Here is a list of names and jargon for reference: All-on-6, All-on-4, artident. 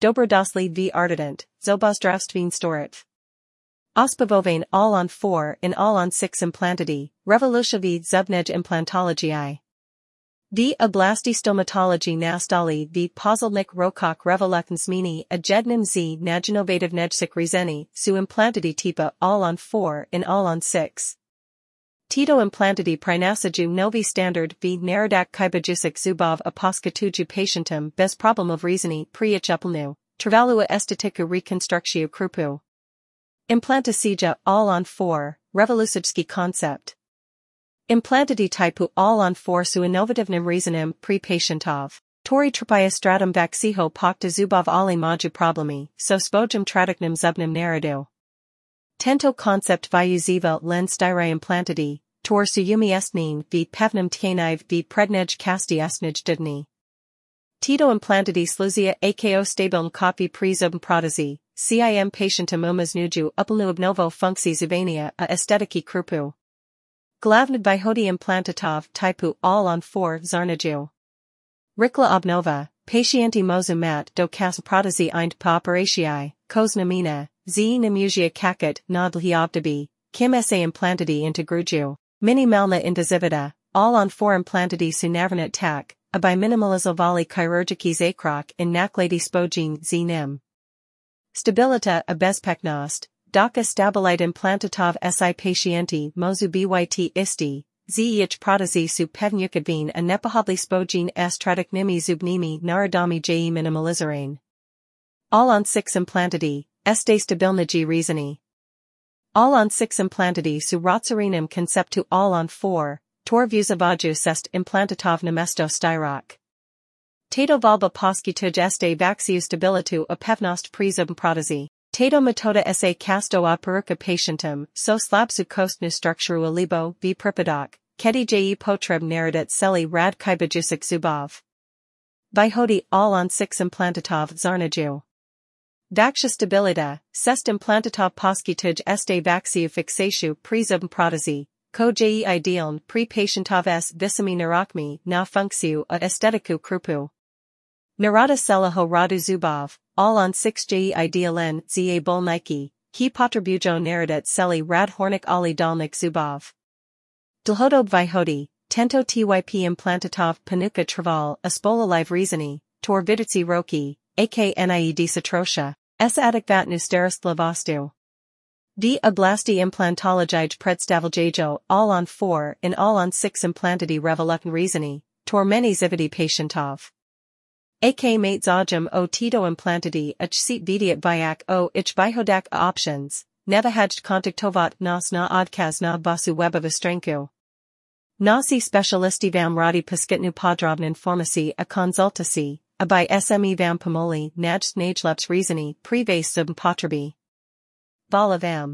Dobrodošli v artident, zobozdravstvene storage. Ospovovane All-on-4 in All-on-6 implantati, revolution v zubnej implantologii. V oblasti stomatology nastali v pozolnik rokok revolution zmeny a jednim z najinovativnejších rezení sú implantati typa All-on-4 in All-on-6. Tito implantati prinasajú nový standard v národných kybajúcich zubov a poskytujú pacientom bez problémov rezení pri očupelniu, trvalú estetickú rekonstrukciu krupu. Implantácia All-on-4, revolučný koncept. Implantáty typu All-on-4 sú inovatívnym rezením pri pacientov, ktorí trpajú stratom väčšieho počtu zubov ale majú problémy so svojím tradičným zubným národu. Tento koncept využíva len staré implantáty, ktoré sú umiestnené v pevnom tieňi v prednej časti očnej dutiny. Tito implantáty slúžia ako stabilné kopy pri zubnej protéze, čím pacientom umožňujú úplnú obnovu funkcií zubenia a estetiky krupu. Hlavné výhody implantátov typu All-on-4 zahrňajú: rýchla obnova, pacienti môžu mať dokázať protézy aj po operácii, koznamina, z nemôžia kakať na dlhé obdobie, kým sa implantáty integrujú minimálne intenzivita. All-on-4 implantáty sú navrhnuté tak, aby minimalizovali chirurgický zákrok in náklady spojené s ním. Stabilita a bezpečnosť, dokáže stabilizovať implantátov si pacienti môžu byť istí, že ich protézy sú pevne ukotvené a nepohodlné spojené s tradičnými zubnými národmi je minimalizované. All-on-6 implantáty este stabilnejšie rezenie. All-on-6 implantáty sú rozšírením konceptu All-on-4, ktoré využívajú šesť implantátov namiesto štyroch. Táto voľba poskytuje este väčšiu stabilitu a pevnosť pri zubnej protéze. Táto metóda sa často odporúča pacientom so slabú kostnú štruktúru alebo v prípadoch, kedy je potrebné naradiť celý rad kybajúcich zubov. Výhody All-on-6 implantátov zahrňajú: väčšia stabilita, šesť implantátov poskytujú este väčšiu fixáciu pri zubnej protéze, čo je ideálne pri pacientov s vysokými nárokmi na funkciu a estetiku krupu. Narada celého radu zubov, All-on-6 je ideálne za bolníky, qui potrebujú naradiť celý rad horných ale dolných zubov. Dlhodobé výhody, tento typ implantátov ponúka trvalé a spolahlivé rezenie, ktoré vydrží roky, akneď sa trocha adekvátnu starostlivosti. V oblasti implantológie predstavuje All-on-4 in All-on-6 implantáty revolučné rezenie, ktoré mení zubní pacientov. Ak majú záujem o tieto implantáty a chcú vedieť viac o ich výhodách a options, neváhajte kontaktovať nás na odkaz na vašu webovú stránku. Naši specialisti vám radi poskytnú podrobné informácie a konzultácie, aby sme vám pomohli nájsť najlepšie rezenie pre vaše zubné potreby. Chvála vám.